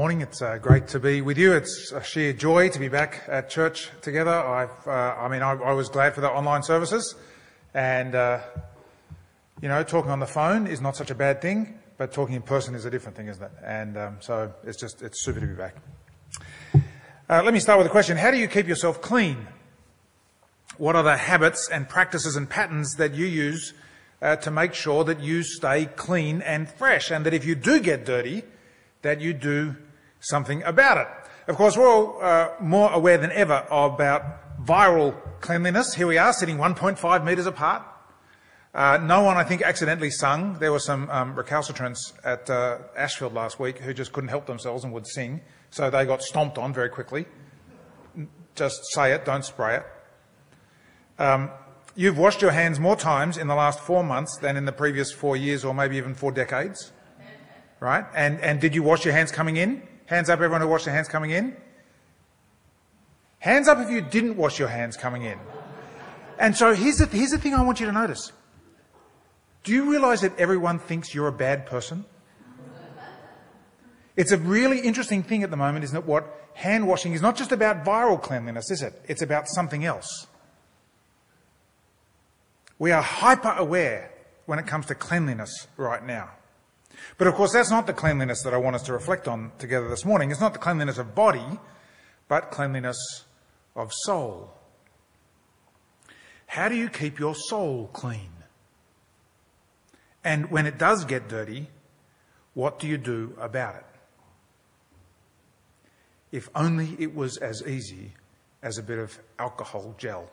morning. It's great to be with you. It's a sheer joy to be back at church together. I was glad for the online services, and talking on the phone is not such a bad thing, but talking in person is a different thing, isn't it? And so it's super to be back. Let me start with a question: how do you keep yourself clean? What are the habits and practices and patterns that you use to make sure that you stay clean and fresh, and that if you do get dirty, that you do something about it? Of course, we're all more aware than ever about viral cleanliness. Here we are, sitting 1.5 metres apart. No one, I think, accidentally sung. There were some recalcitrants at Ashfield last week who just couldn't help themselves and would sing, so they got stomped on very quickly. Just say it, don't spray it. You've washed your hands more times in the last 4 months than in the previous 4 years, or maybe even 4 decades, right? And did you wash your hands coming in? Hands up, everyone who washed their hands coming in. Hands up if you didn't wash your hands coming in. And so here's the thing I want you to notice. Do you realise that everyone thinks you're a bad person? It's a really interesting thing at the moment, isn't it? What hand washing is not just about viral cleanliness, is it? It's about something else. We are hyper aware when it comes to cleanliness right now. But of course, that's not the cleanliness that I want us to reflect on together this morning. It's not the cleanliness of body, but cleanliness of soul. How do you keep your soul clean? And when it does get dirty, what do you do about it? If only it was as easy as a bit of alcohol gel.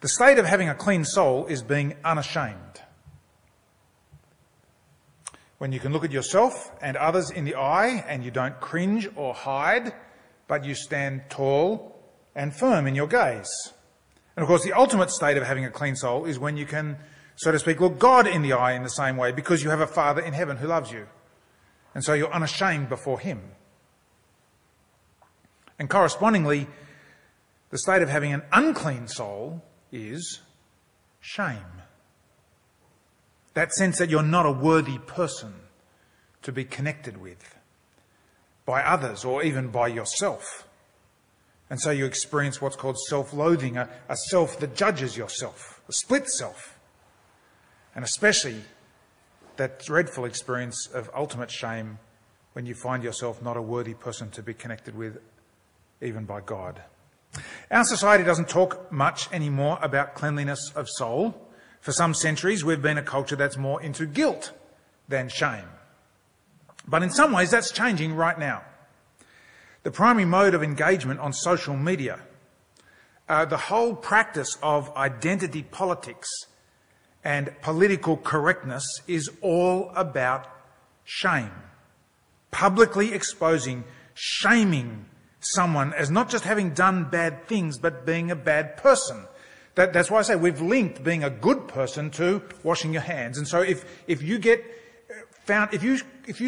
The state of having a clean soul is being unashamed. When you can look at yourself and others in the eye and you don't cringe or hide, but you stand tall and firm in your gaze. And of course, the ultimate state of having a clean soul is when you can, so to speak, look God in the eye in the same way, because you have a Father in heaven who loves you. And so you're unashamed before him. And correspondingly, the state of having an unclean soul is shame. That sense that you're not a worthy person to be connected with by others or even by yourself. And so you experience what's called self-loathing, a self that judges yourself, a split self. And especially that dreadful experience of ultimate shame when you find yourself not a worthy person to be connected with even by God. Our society doesn't talk much anymore about cleanliness of soul. For some centuries, we've been a culture that's more into guilt than shame. But in some ways, that's changing right now. The primary mode of engagement on social media, the whole practice of identity politics and political correctness is all about shame. Publicly exposing, shaming someone as not just having done bad things, but being a bad person. That's why I say we've linked being a good person to washing your hands. And so if you get found, if you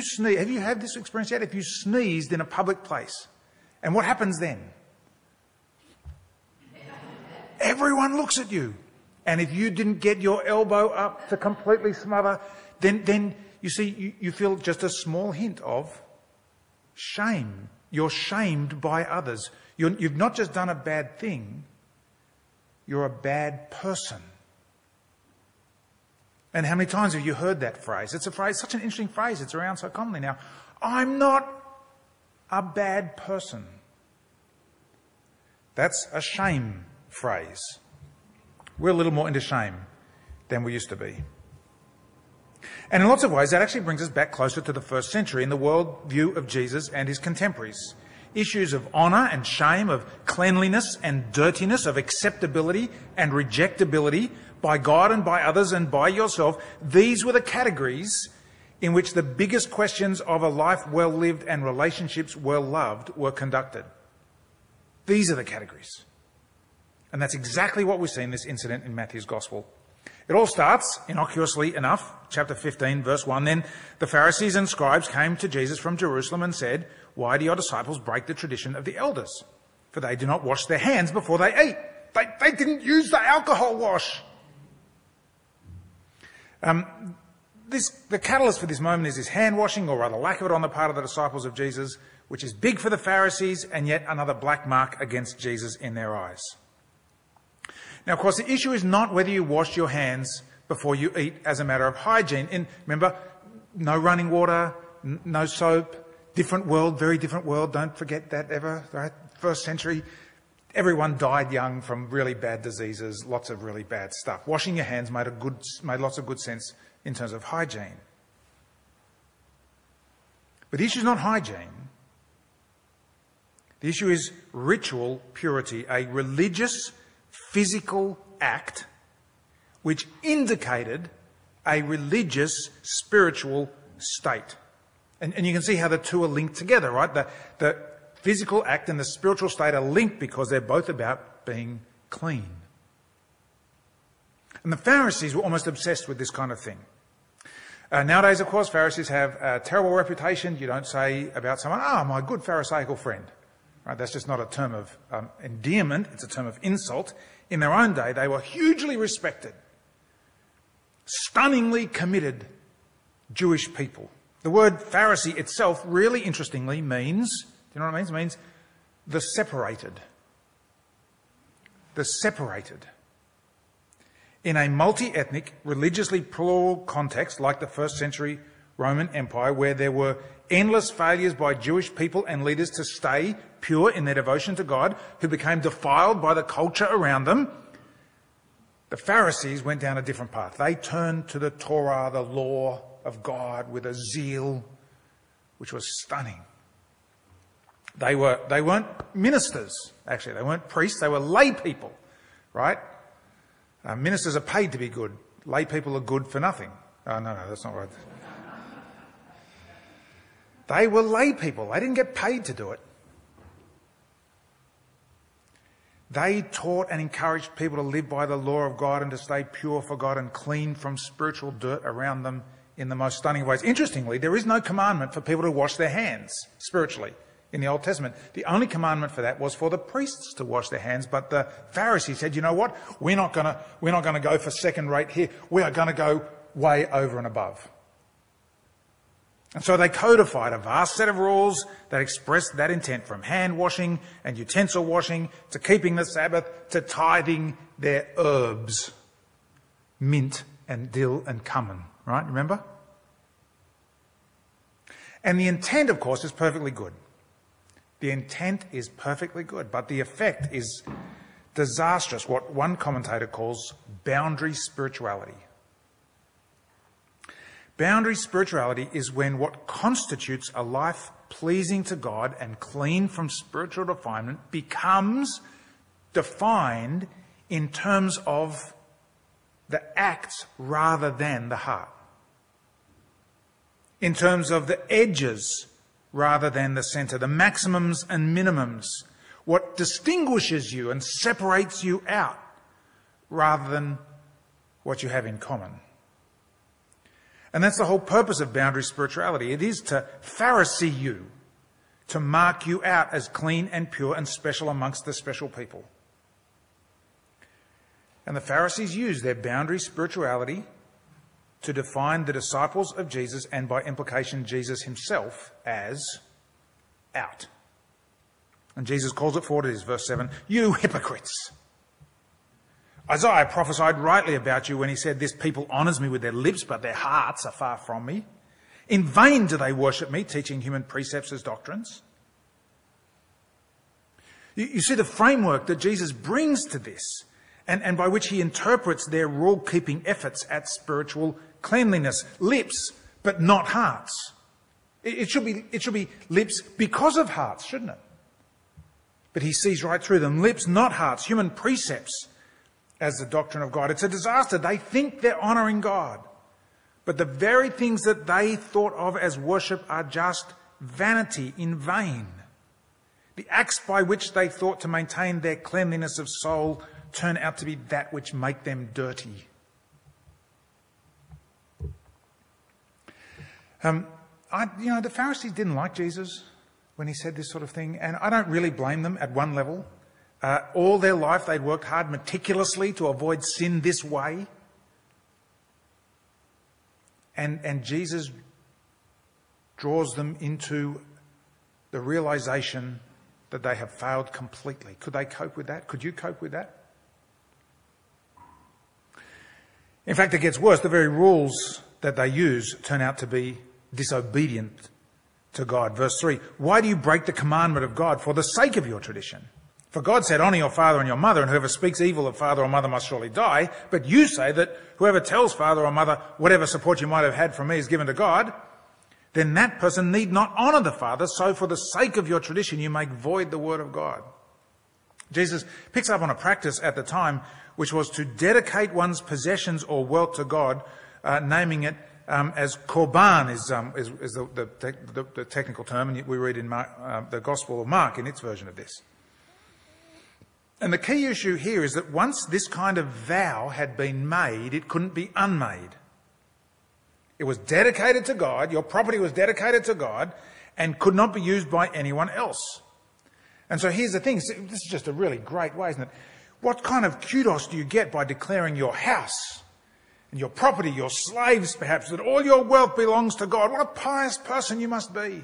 sneeze, have you had this experience yet? If you sneezed in a public place, and what happens then? Everyone looks at you. And if you didn't get your elbow up to completely smother, then you see, you feel just a small hint of shame. You're shamed by others. You've not just done a bad thing, you're a bad person. And how many times have you heard that phrase? It's a phrase, such an interesting phrase, it's around so commonly now. I'm not a bad person. That's a shame phrase. We're a little more into shame than we used to be. And in lots of ways, that actually brings us back closer to the first century in the worldview of Jesus and his contemporaries. Issues of honour and shame, of cleanliness and dirtiness, of acceptability and rejectability by God and by others and by yourself. These were the categories in which the biggest questions of a life well lived and relationships well loved were conducted. These are the categories. And that's exactly what we see in this incident in Matthew's Gospel. It all starts, innocuously enough, chapter 15, verse 1. Then the Pharisees and scribes came to Jesus from Jerusalem and said, "Why do your disciples break the tradition of the elders? For they do not wash their hands before they eat." They didn't use the alcohol wash. The catalyst for this moment is this hand-washing, or rather lack of it, on the part of the disciples of Jesus, which is big for the Pharisees and yet another black mark against Jesus in their eyes. Now, of course, the issue is not whether you wash your hands before you eat as a matter of hygiene. And remember, no running water, no soap, different world, very different world. Don't forget that ever, right? First century, everyone died young from really bad diseases, lots of really bad stuff. Washing your hands made lots of good sense in terms of hygiene. But the issue is not hygiene. The issue is ritual purity, a religious physical act which indicated a religious spiritual state. And you can see how the two are linked together, right? The physical act and the spiritual state are linked because they're both about being clean. And the Pharisees were almost obsessed with this kind of thing. Nowadays, of course, Pharisees have a terrible reputation. You don't say about someone, "Ah, my good Pharisaical friend." Right? That's just not a term of endearment. It's a term of insult. In their own day, they were hugely respected, stunningly committed Jewish people. The word Pharisee itself really interestingly means, do you know what it means? It means the separated. The separated. In a multi-ethnic, religiously plural context like the first century Roman Empire, where there were endless failures by Jewish people and leaders to stay pure in their devotion to God, who became defiled by the culture around them, the Pharisees went down a different path. They turned to the Torah, the law of God, with a zeal which was stunning. They weren't ministers, actually. They weren't priests. They were lay people, right? Ministers are paid to be good. Lay people are good for nothing. Oh, no, that's not right. They were lay people. They didn't get paid to do it. They taught and encouraged people to live by the law of God and to stay pure for God and clean from spiritual dirt around them in the most stunning ways. Interestingly, there is no commandment for people to wash their hands spiritually in the Old Testament. The only commandment for that was for the priests to wash their hands, but the Pharisees said, you know what, we're not going to go for second rate here. We are going to go way over and above. And so they codified a vast set of rules that expressed that intent, from hand washing and utensil washing to keeping the Sabbath to tithing their herbs, mint and dill and cumin, right? Remember? And the intent, of course, is perfectly good. The intent is perfectly good, but the effect is disastrous, what one commentator calls boundary spirituality. Boundary spirituality is when what constitutes a life pleasing to God and clean from spiritual defilement becomes defined in terms of the acts rather than the heart, in terms of the edges rather than the center, the maximums and minimums, what distinguishes you and separates you out rather than what you have in common. And that's the whole purpose of boundary spirituality. It is to Pharisee you, to mark you out as clean and pure and special amongst the special people. And the Pharisees used their boundary spirituality to define the disciples of Jesus, and by implication Jesus himself, as out. And Jesus calls it for what it is, verse 7, "You hypocrites! Isaiah prophesied rightly about you when he said, 'This people honours me with their lips, but their hearts are far from me. In vain do they worship me, teaching human precepts as doctrines.'" You see the framework that Jesus brings to this, and by which he interprets their rule-keeping efforts at spiritual cleanliness. Lips, but not hearts. It should be lips because of hearts, shouldn't it? But he sees right through them. Lips, not hearts. Human precepts as the doctrine of God. It's a disaster. They think they're honouring God, but the very things that they thought of as worship are just vanity, in vain. The acts by which they thought to maintain their cleanliness of soul turn out to be that which make them dirty. The Pharisees didn't like Jesus when he said this sort of thing, and I don't really blame them at one level. All their life they'd worked hard meticulously to avoid sin this way. And Jesus draws them into the realization that they have failed completely. Could they cope with that? Could you cope with that? In fact, it gets worse. The very rules that they use turn out to be disobedient to God. Verse 3, why do you break the commandment of God for the sake of your tradition? For God said, honor your father and your mother, and whoever speaks evil of father or mother must surely die. But you say that whoever tells father or mother, whatever support you might have had from me is given to God, then that person need not honor the father, so for the sake of your tradition you make void the word of God. Jesus picks up on a practice at the time, which was to dedicate one's possessions or wealth to God, naming it as korban is the technical term, and we read in Mark, the Gospel of Mark in its version of this. And the key issue here is that once this kind of vow had been made, it couldn't be unmade. It was dedicated to God, your property was dedicated to God, and could not be used by anyone else. And so here's the thing, this is just a really great way, isn't it? What kind of kudos do you get by declaring your house and your property, your slaves perhaps, that all your wealth belongs to God? What a pious person you must be.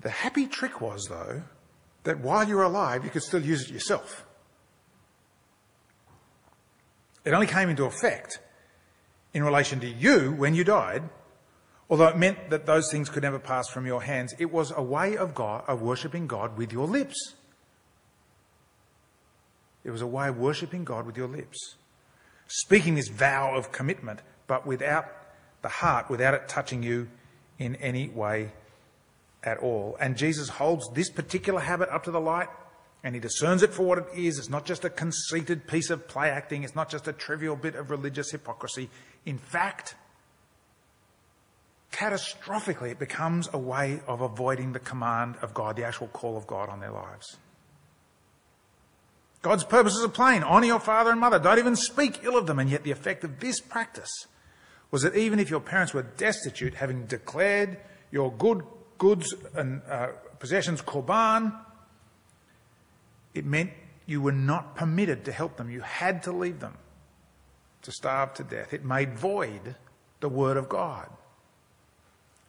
The happy trick was, though, that while you're alive, you could still use it yourself. It only came into effect in relation to you when you died, although it meant that those things could never pass from your hands. It was a way of worshipping God with your lips. It was a way of worshipping God with your lips. Speaking this vow of commitment, but without the heart, without it touching you in any way at all. And Jesus holds this particular habit up to the light, and he discerns it for what it is. It's not just a conceited piece of play acting. It's not just a trivial bit of religious hypocrisy. In fact, catastrophically, it becomes a way of avoiding the command of God, the actual call of God on their lives. God's purposes are plain. Honor your father and mother. Don't even speak ill of them. And yet the effect of this practice was that even if your parents were destitute, having declared your goods and possessions korban, it meant you were not permitted to help them. You had to leave them to starve to death. It made void the word of God,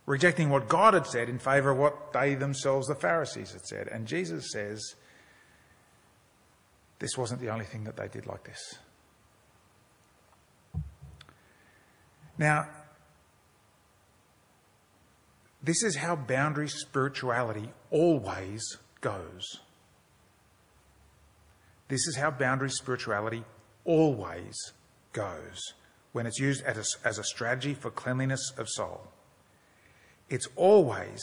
rejecting what God had said in favour of what they themselves, the Pharisees, had said. And Jesus says this wasn't the only thing that they did like this. Now, this is how boundary spirituality always goes. This is how boundary spirituality always goes when it's used as a strategy for cleanliness of soul. It's always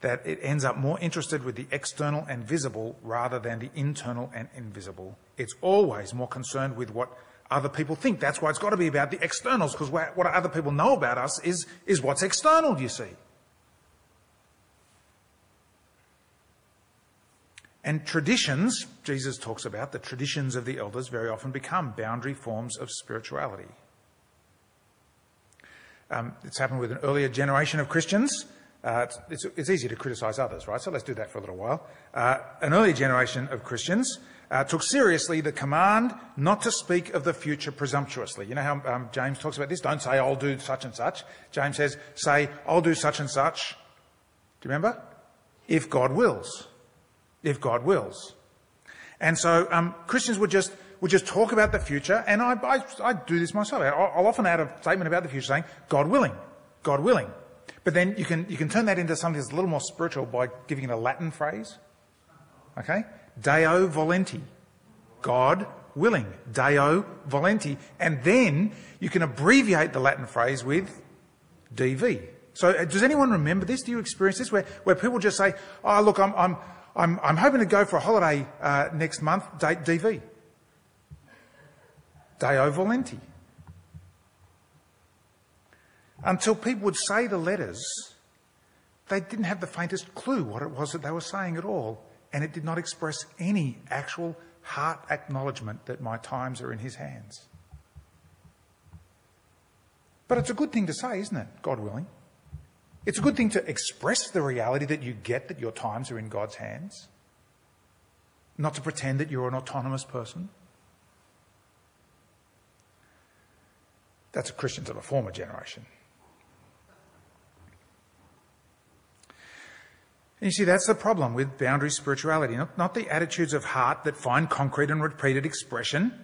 that it ends up more interested with the external and visible rather than the internal and invisible. It's always more concerned with what other people think. That's why it's got to be about the externals, because what other people know about us is what's external, you see. And traditions, Jesus talks about, the traditions of the elders very often become boundary forms of spirituality. It's happened with an earlier generation of Christians. It's easy to criticise others, right? So let's do that for a little while. An earlier generation of Christians took seriously the command not to speak of the future presumptuously. You know how James talks about this? Don't say, I'll do such and such. James says, say, I'll do such and such. Do you remember? If God wills. If God wills. And so Christians would just talk about the future, and I do this myself. I'll often add a statement about the future saying, God willing, God willing. But then you can turn that into something that's a little more spiritual by giving it a Latin phrase. Okay? Deo volenti. God willing. Deo volenti. And then you can abbreviate the Latin phrase with DV. So does anyone remember this? Do you experience this? Where people just say, oh, look, I'm hoping to go for a holiday next month, DV. Deo volenti. Until people would say the letters, they didn't have the faintest clue what it was that they were saying at all, and it did not express any actual heart acknowledgement that my times are in his hands. But it's a good thing to say, isn't it? God willing. It's a good thing to express the reality that you get that your times are in God's hands, not to pretend that you're an autonomous person. That's Christians of a former generation. And you see, that's the problem with boundary spirituality, not the attitudes of heart that find concrete and repeated expression,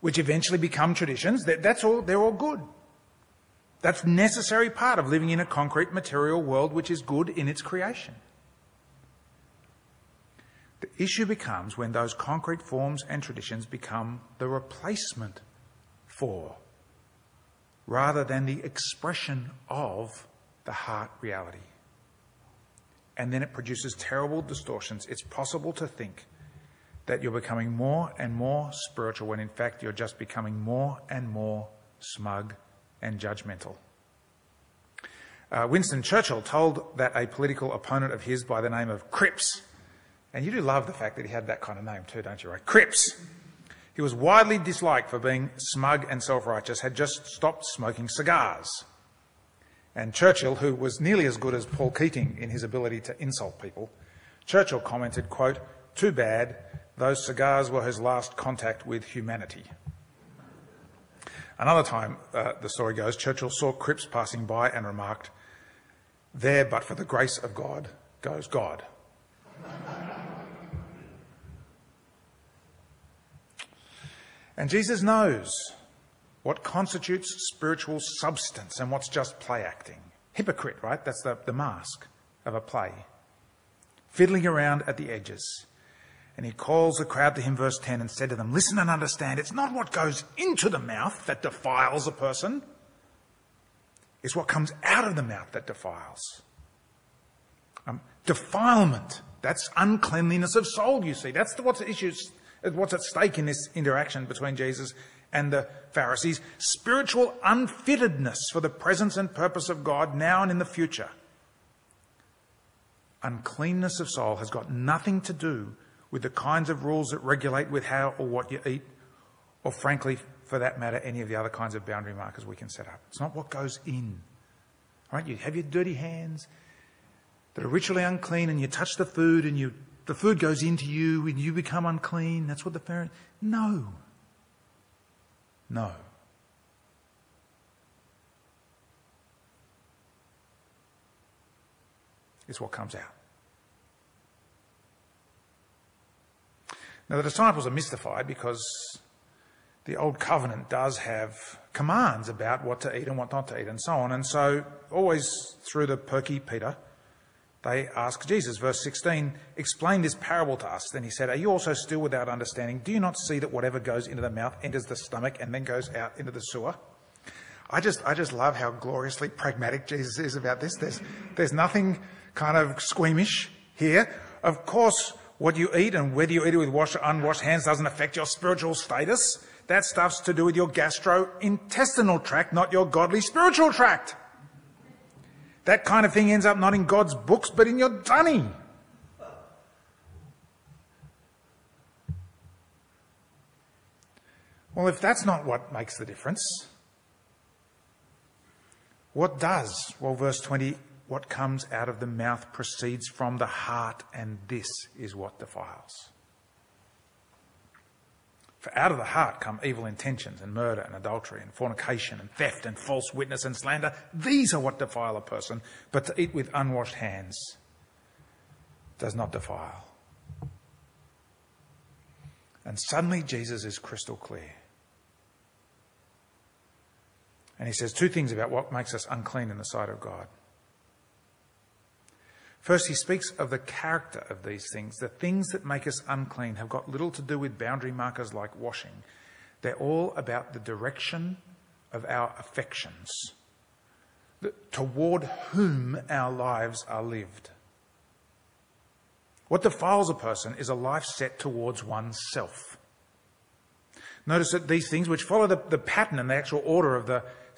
which eventually become traditions. That's all, they're all good. That's a necessary part of living in a concrete material world which is good in its creation. The issue becomes when those concrete forms and traditions become the replacement for, rather than the expression of, the heart reality. And then it produces terrible distortions. It's possible to think that you're becoming more and more spiritual when in fact you're just becoming more and more smug and judgmental. Winston Churchill told that a political opponent of his by the name of Cripps, and you do love the fact that he had that kind of name too, don't you, right? Cripps. He was widely disliked for being smug and self-righteous, had just stopped smoking cigars. And Churchill, who was nearly as good as Paul Keating in his ability to insult people, Churchill commented, quote, "Too bad, those cigars were his last contact with humanity." Another time, the story goes, Churchill saw Cripps passing by and remarked, "There, but for the grace of God, goes God." And Jesus knows what constitutes spiritual substance and what's just play acting. Hypocrite, right? That's the mask of a play. Fiddling around at the edges. And he calls the crowd to him, verse 10, and said to them, "Listen and understand, it's not what goes into the mouth that defiles a person. It's what comes out of the mouth that defiles." Defilement, that's uncleanliness of soul, you see. That's what's at stake in this interaction between Jesus and the Pharisees, spiritual unfittedness for the presence and purpose of God now and in the future. Uncleanness of soul has got nothing to do with the kinds of rules that regulate with how or what you eat, or frankly, for that matter, any of the other kinds of boundary markers we can set up. It's not what goes in. All right, you have your dirty hands that are ritually unclean and you touch the food and the food goes into you and you become unclean. That's what the Pharisees... No. It's what comes out. Now, the disciples are mystified because the Old Covenant does have commands about what to eat and what not to eat and so on. And so, always through the perky Peter, they ask Jesus, verse 16, "Explain this parable to us." Then he said, "Are you also still without understanding? Do you not see that whatever goes into the mouth enters the stomach and then goes out into the sewer?" I just love how gloriously pragmatic Jesus is about this. There's nothing kind of squeamish here. Of course, what you eat and whether you eat it with washed or unwashed hands doesn't affect your spiritual status. That stuff's to do with your gastrointestinal tract, not your godly spiritual tract. That kind of thing ends up not in God's books, but in your dunny. Well, if that's not what makes the difference, what does? Well, verse 20, what comes out of the mouth proceeds from the heart, and this is what defiles. For out of the heart come evil intentions and murder and adultery and fornication and theft and false witness and slander. These are what defile a person, but to eat with unwashed hands does not defile. And suddenly Jesus is crystal clear. And he says two things about what makes us unclean in the sight of God. First, he speaks of the character of these things. The things that make us unclean have got little to do with boundary markers like washing. They're all about the direction of our affections, toward whom our lives are lived. What defiles a person is a life set towards oneself. Notice that these things, which follow the pattern and the actual order of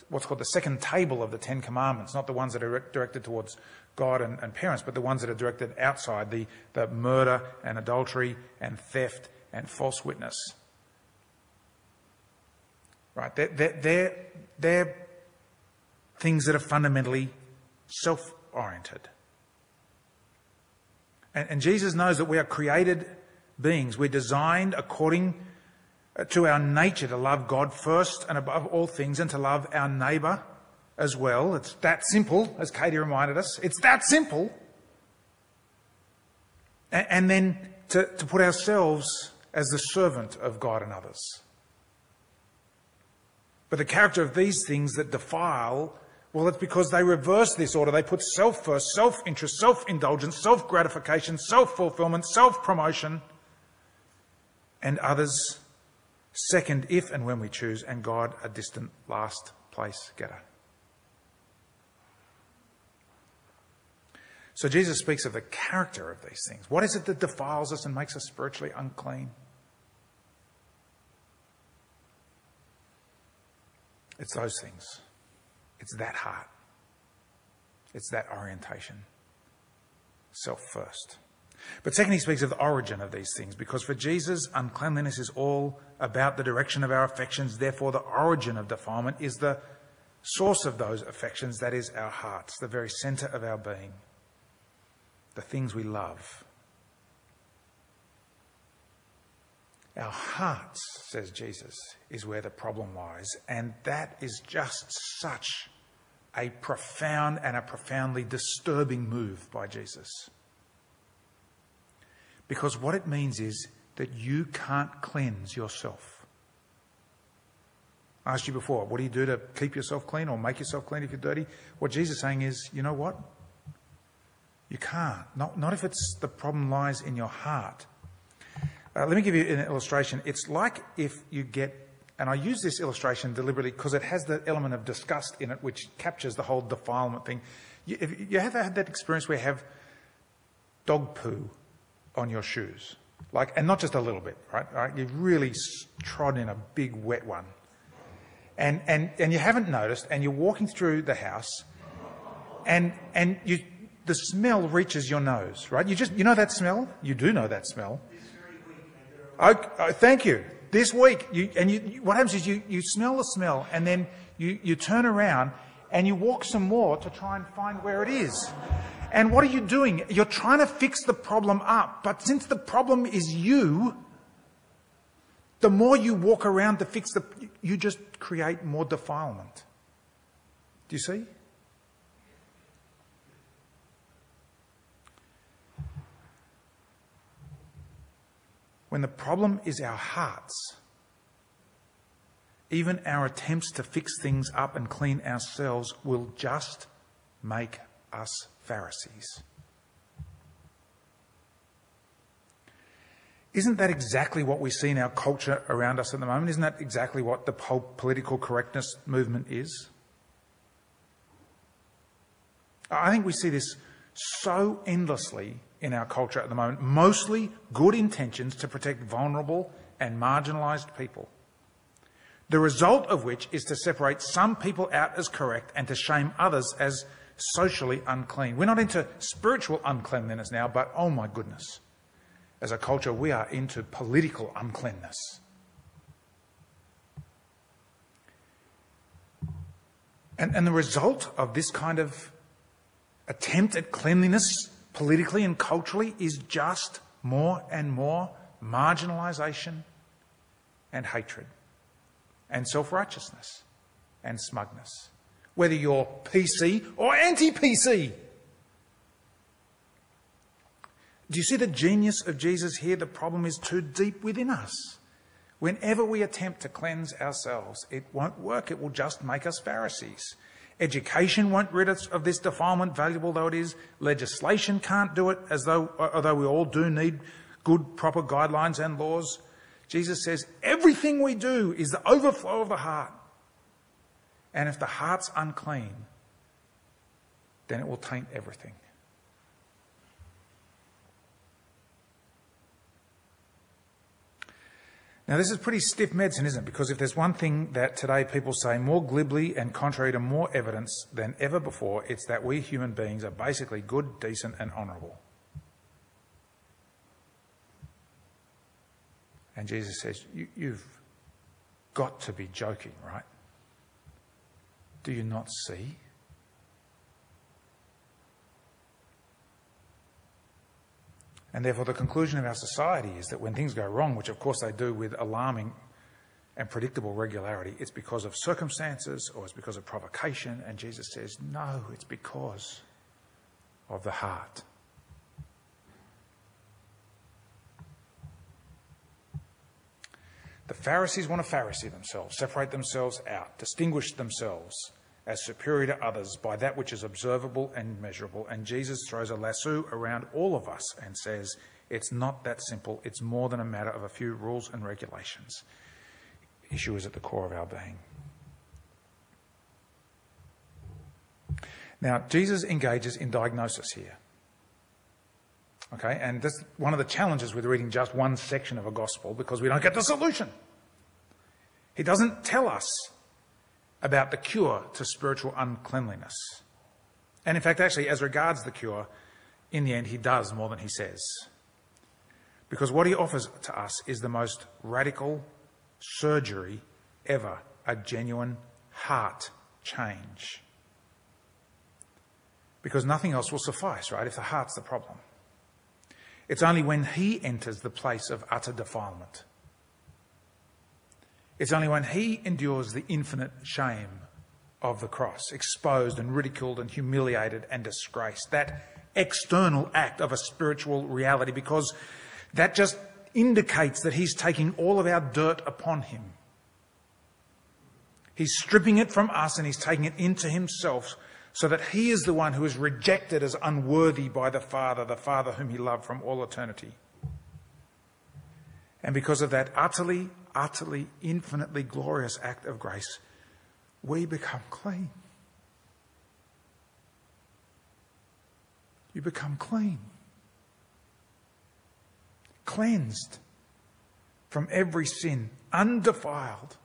what's called the second table of the Ten Commandments, not the ones that are directed towards God and parents, but the ones that are directed outside, the murder and adultery and theft and false witness. Right? They're things that are fundamentally self-oriented. And Jesus knows that we are created beings. We're designed according to our nature to love God first and above all things and to love our neighbour as well. It's that simple, as Katie reminded us. It's that simple. And then to put ourselves as the servant of God and others. But the character of these things that defile, well, it's because they reverse this order. They put self first, self-interest, self-indulgence, self-gratification, self-fulfillment, self-promotion, and others second if and when we choose, and God a distant last place getter. So Jesus speaks of the character of these things. What is it that defiles us and makes us spiritually unclean? It's those things. It's that heart. It's that orientation. Self first. But second, he speaks of the origin of these things, because for Jesus, uncleanliness is all about the direction of our affections. Therefore, the origin of defilement is the source of those affections. That is our hearts, the very centre of our being. The things we love. Our hearts, says Jesus, is where the problem lies. And that is just such a profound and a profoundly disturbing move by Jesus. Because what it means is that you can't cleanse yourself. I asked you before, what do you do to keep yourself clean or make yourself clean if you're dirty? What Jesus is saying is, you know what? You can't. Not if it's the problem lies in your heart. Let me give you an illustration. It's like if you get, and I use this illustration deliberately because it has the element of disgust in it, which captures the whole defilement thing. You ever had that experience where you have dog poo on your shoes? Like, and not just a little bit, right? You've really trod in a big wet one. And you haven't noticed, and you're walking through the house, and you... The smell reaches your nose, right? You know that smell? You do know that smell. This very week. Okay, thank you. This week, what happens is you smell the smell, and then you turn around and you walk some more to try and find where it is. And what are you doing? You're trying to fix the problem up, but since the problem is you, the more you walk around to fix you just create more defilement. Do you see? When the problem is our hearts, even our attempts to fix things up and clean ourselves will just make us Pharisees. Isn't that exactly what we see in our culture around us at the moment? Isn't that exactly what the whole political correctness movement is? I think we see this so endlessly in our culture at the moment, mostly good intentions to protect vulnerable and marginalised people, the result of which is to separate some people out as correct and to shame others as socially unclean. We're not into spiritual uncleanliness now, but oh my goodness, as a culture we are into political uncleanness. And the result of this kind of attempt at cleanliness politically and culturally is just more and more marginalisation and hatred and self-righteousness and smugness, whether you're PC or anti-PC. Do you see the genius of Jesus here? The problem is too deep within us. Whenever we attempt to cleanse ourselves, it won't work. It will just make us Pharisees. Education won't rid us of this defilement, valuable though it is. Legislation can't do it, although we all do need good, proper guidelines and laws. Jesus says everything we do is the overflow of the heart. And if the heart's unclean, then it will taint everything. Now, this is pretty stiff medicine, isn't it? Because if there's one thing that today people say more glibly and contrary to more evidence than ever before, it's that we human beings are basically good, decent and honourable. And Jesus says, you've got to be joking, right? Do you not see? And therefore the conclusion of our society is that when things go wrong, which of course they do with alarming and predictable regularity. It's because of circumstances, or it's because of provocation. And Jesus says, no, it's because of the heart. The Pharisees want to Pharisee themselves, separate themselves out, distinguish themselves as superior to others by that which is observable and measurable. And Jesus throws a lasso around all of us and says, it's not that simple. It's more than a matter of a few rules and regulations. The issue is at the core of our being. Now, Jesus engages in diagnosis here. Okay, and that's one of the challenges with reading just one section of a gospel, because we don't get the solution. He doesn't tell us about the cure to spiritual uncleanliness. And in fact, actually, as regards the cure, in the end, he does more than he says. Because what he offers to us is the most radical surgery ever, a genuine heart change. Because nothing else will suffice, right, if the heart's the problem. It's only when he enters the place of utter defilement. It's only when he endures the infinite shame of the cross, exposed and ridiculed and humiliated and disgraced, that external act of a spiritual reality, because that just indicates that he's taking all of our dirt upon him. He's stripping it from us and he's taking it into himself, so that he is the one who is rejected as unworthy by the Father whom he loved from all eternity. And because of that utterly, utterly, infinitely glorious act of grace, we become clean. You become clean. Cleansed from every sin, undefiled,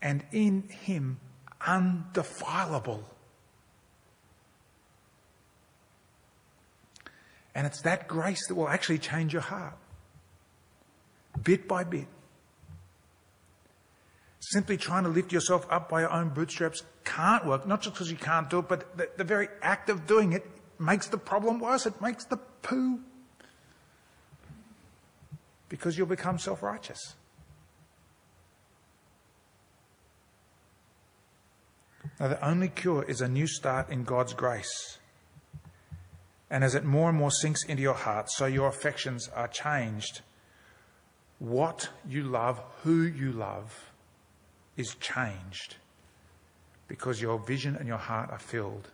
and in him undefilable. And it's that grace that will actually change your heart, bit by bit. Simply trying to lift yourself up by your own bootstraps can't work, not just because you can't do it, but the very act of doing it makes the problem worse. It makes the poo. Because you'll become self-righteous. Now, the only cure is a new start in God's grace. And as it more and more sinks into your heart, so your affections are changed. What you love, who you love, is changed because your vision and your heart are filled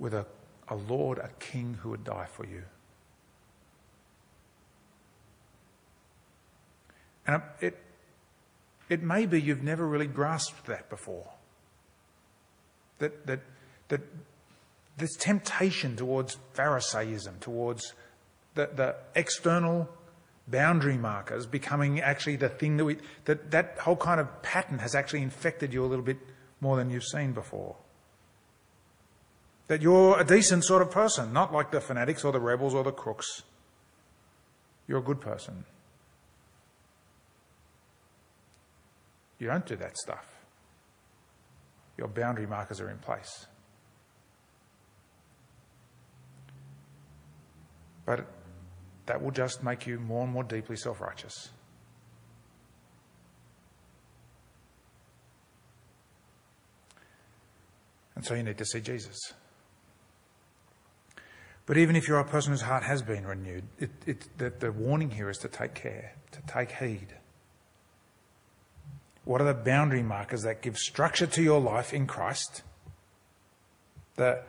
with a Lord, a King who would die for you. And it may be you've never really grasped that before. That this temptation towards Pharisaism, towards the external boundary markers becoming actually the thing that that whole kind of pattern has actually infected you a little bit more than you've seen before. That you're a decent sort of person, not like the fanatics or the rebels or the crooks. You're a good person. You don't do that stuff. Your boundary markers are in place. But that will just make you more and more deeply self-righteous. And so you need to see Jesus. But even if you're a person whose heart has been renewed, the warning here is to take care, to take heed. What are the boundary markers that give structure to your life in Christ? The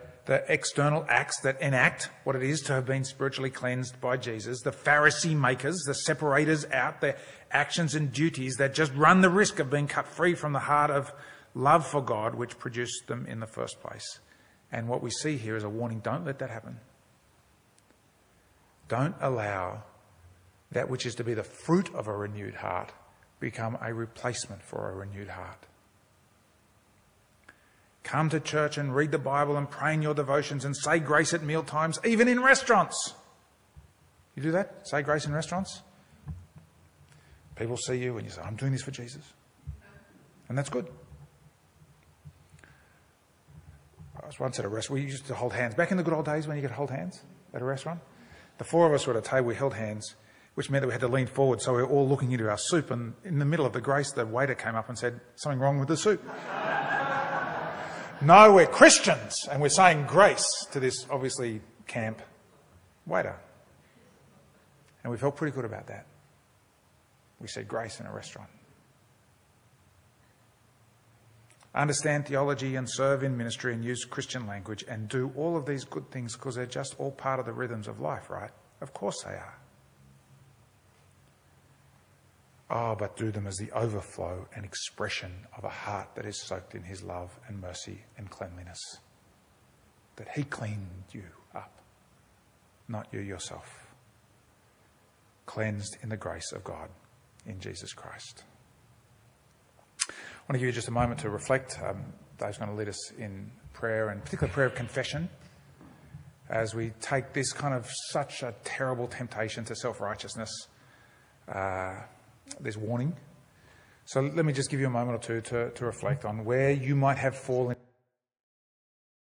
external acts that enact what it is to have been spiritually cleansed by Jesus, the Pharisee makers, the separators out, the actions and duties that just run the risk of being cut free from the heart of love for God, which produced them in the first place. And what we see here is a warning, don't let that happen. Don't allow that which is to be the fruit of a renewed heart become a replacement for a renewed heart. Come to church and read the Bible and pray in your devotions and say grace at mealtimes, even in restaurants. You do that? Say grace in restaurants? People see you and you say, I'm doing this for Jesus. And that's good. I was once at a restaurant. We used to hold hands. Back in the good old days when you could hold hands at a restaurant, the four of us were at a table, we held hands which meant that we had to lean forward. So we were all looking into our soup, and in the middle of the grace, the waiter came up and said, "Something wrong with the soup?" No, we're Christians, and we're saying grace to this obviously camp waiter. And we felt pretty good about that. We said grace in a restaurant. Understand theology and serve in ministry and use Christian language and do all of these good things because they're just all part of the rhythms of life, right? Of course they are. Oh, but do them as the overflow and expression of a heart that is soaked in his love and mercy and cleanliness. That he cleaned you up, not you yourself. Cleansed in the grace of God in Jesus Christ. I want to give you just a moment to reflect. Dave's going to lead us in prayer, and particularly prayer of confession, as we take this kind of such a terrible temptation to self-righteousness, this warning. So let me just give you a moment or two to reflect on where you might have fallen.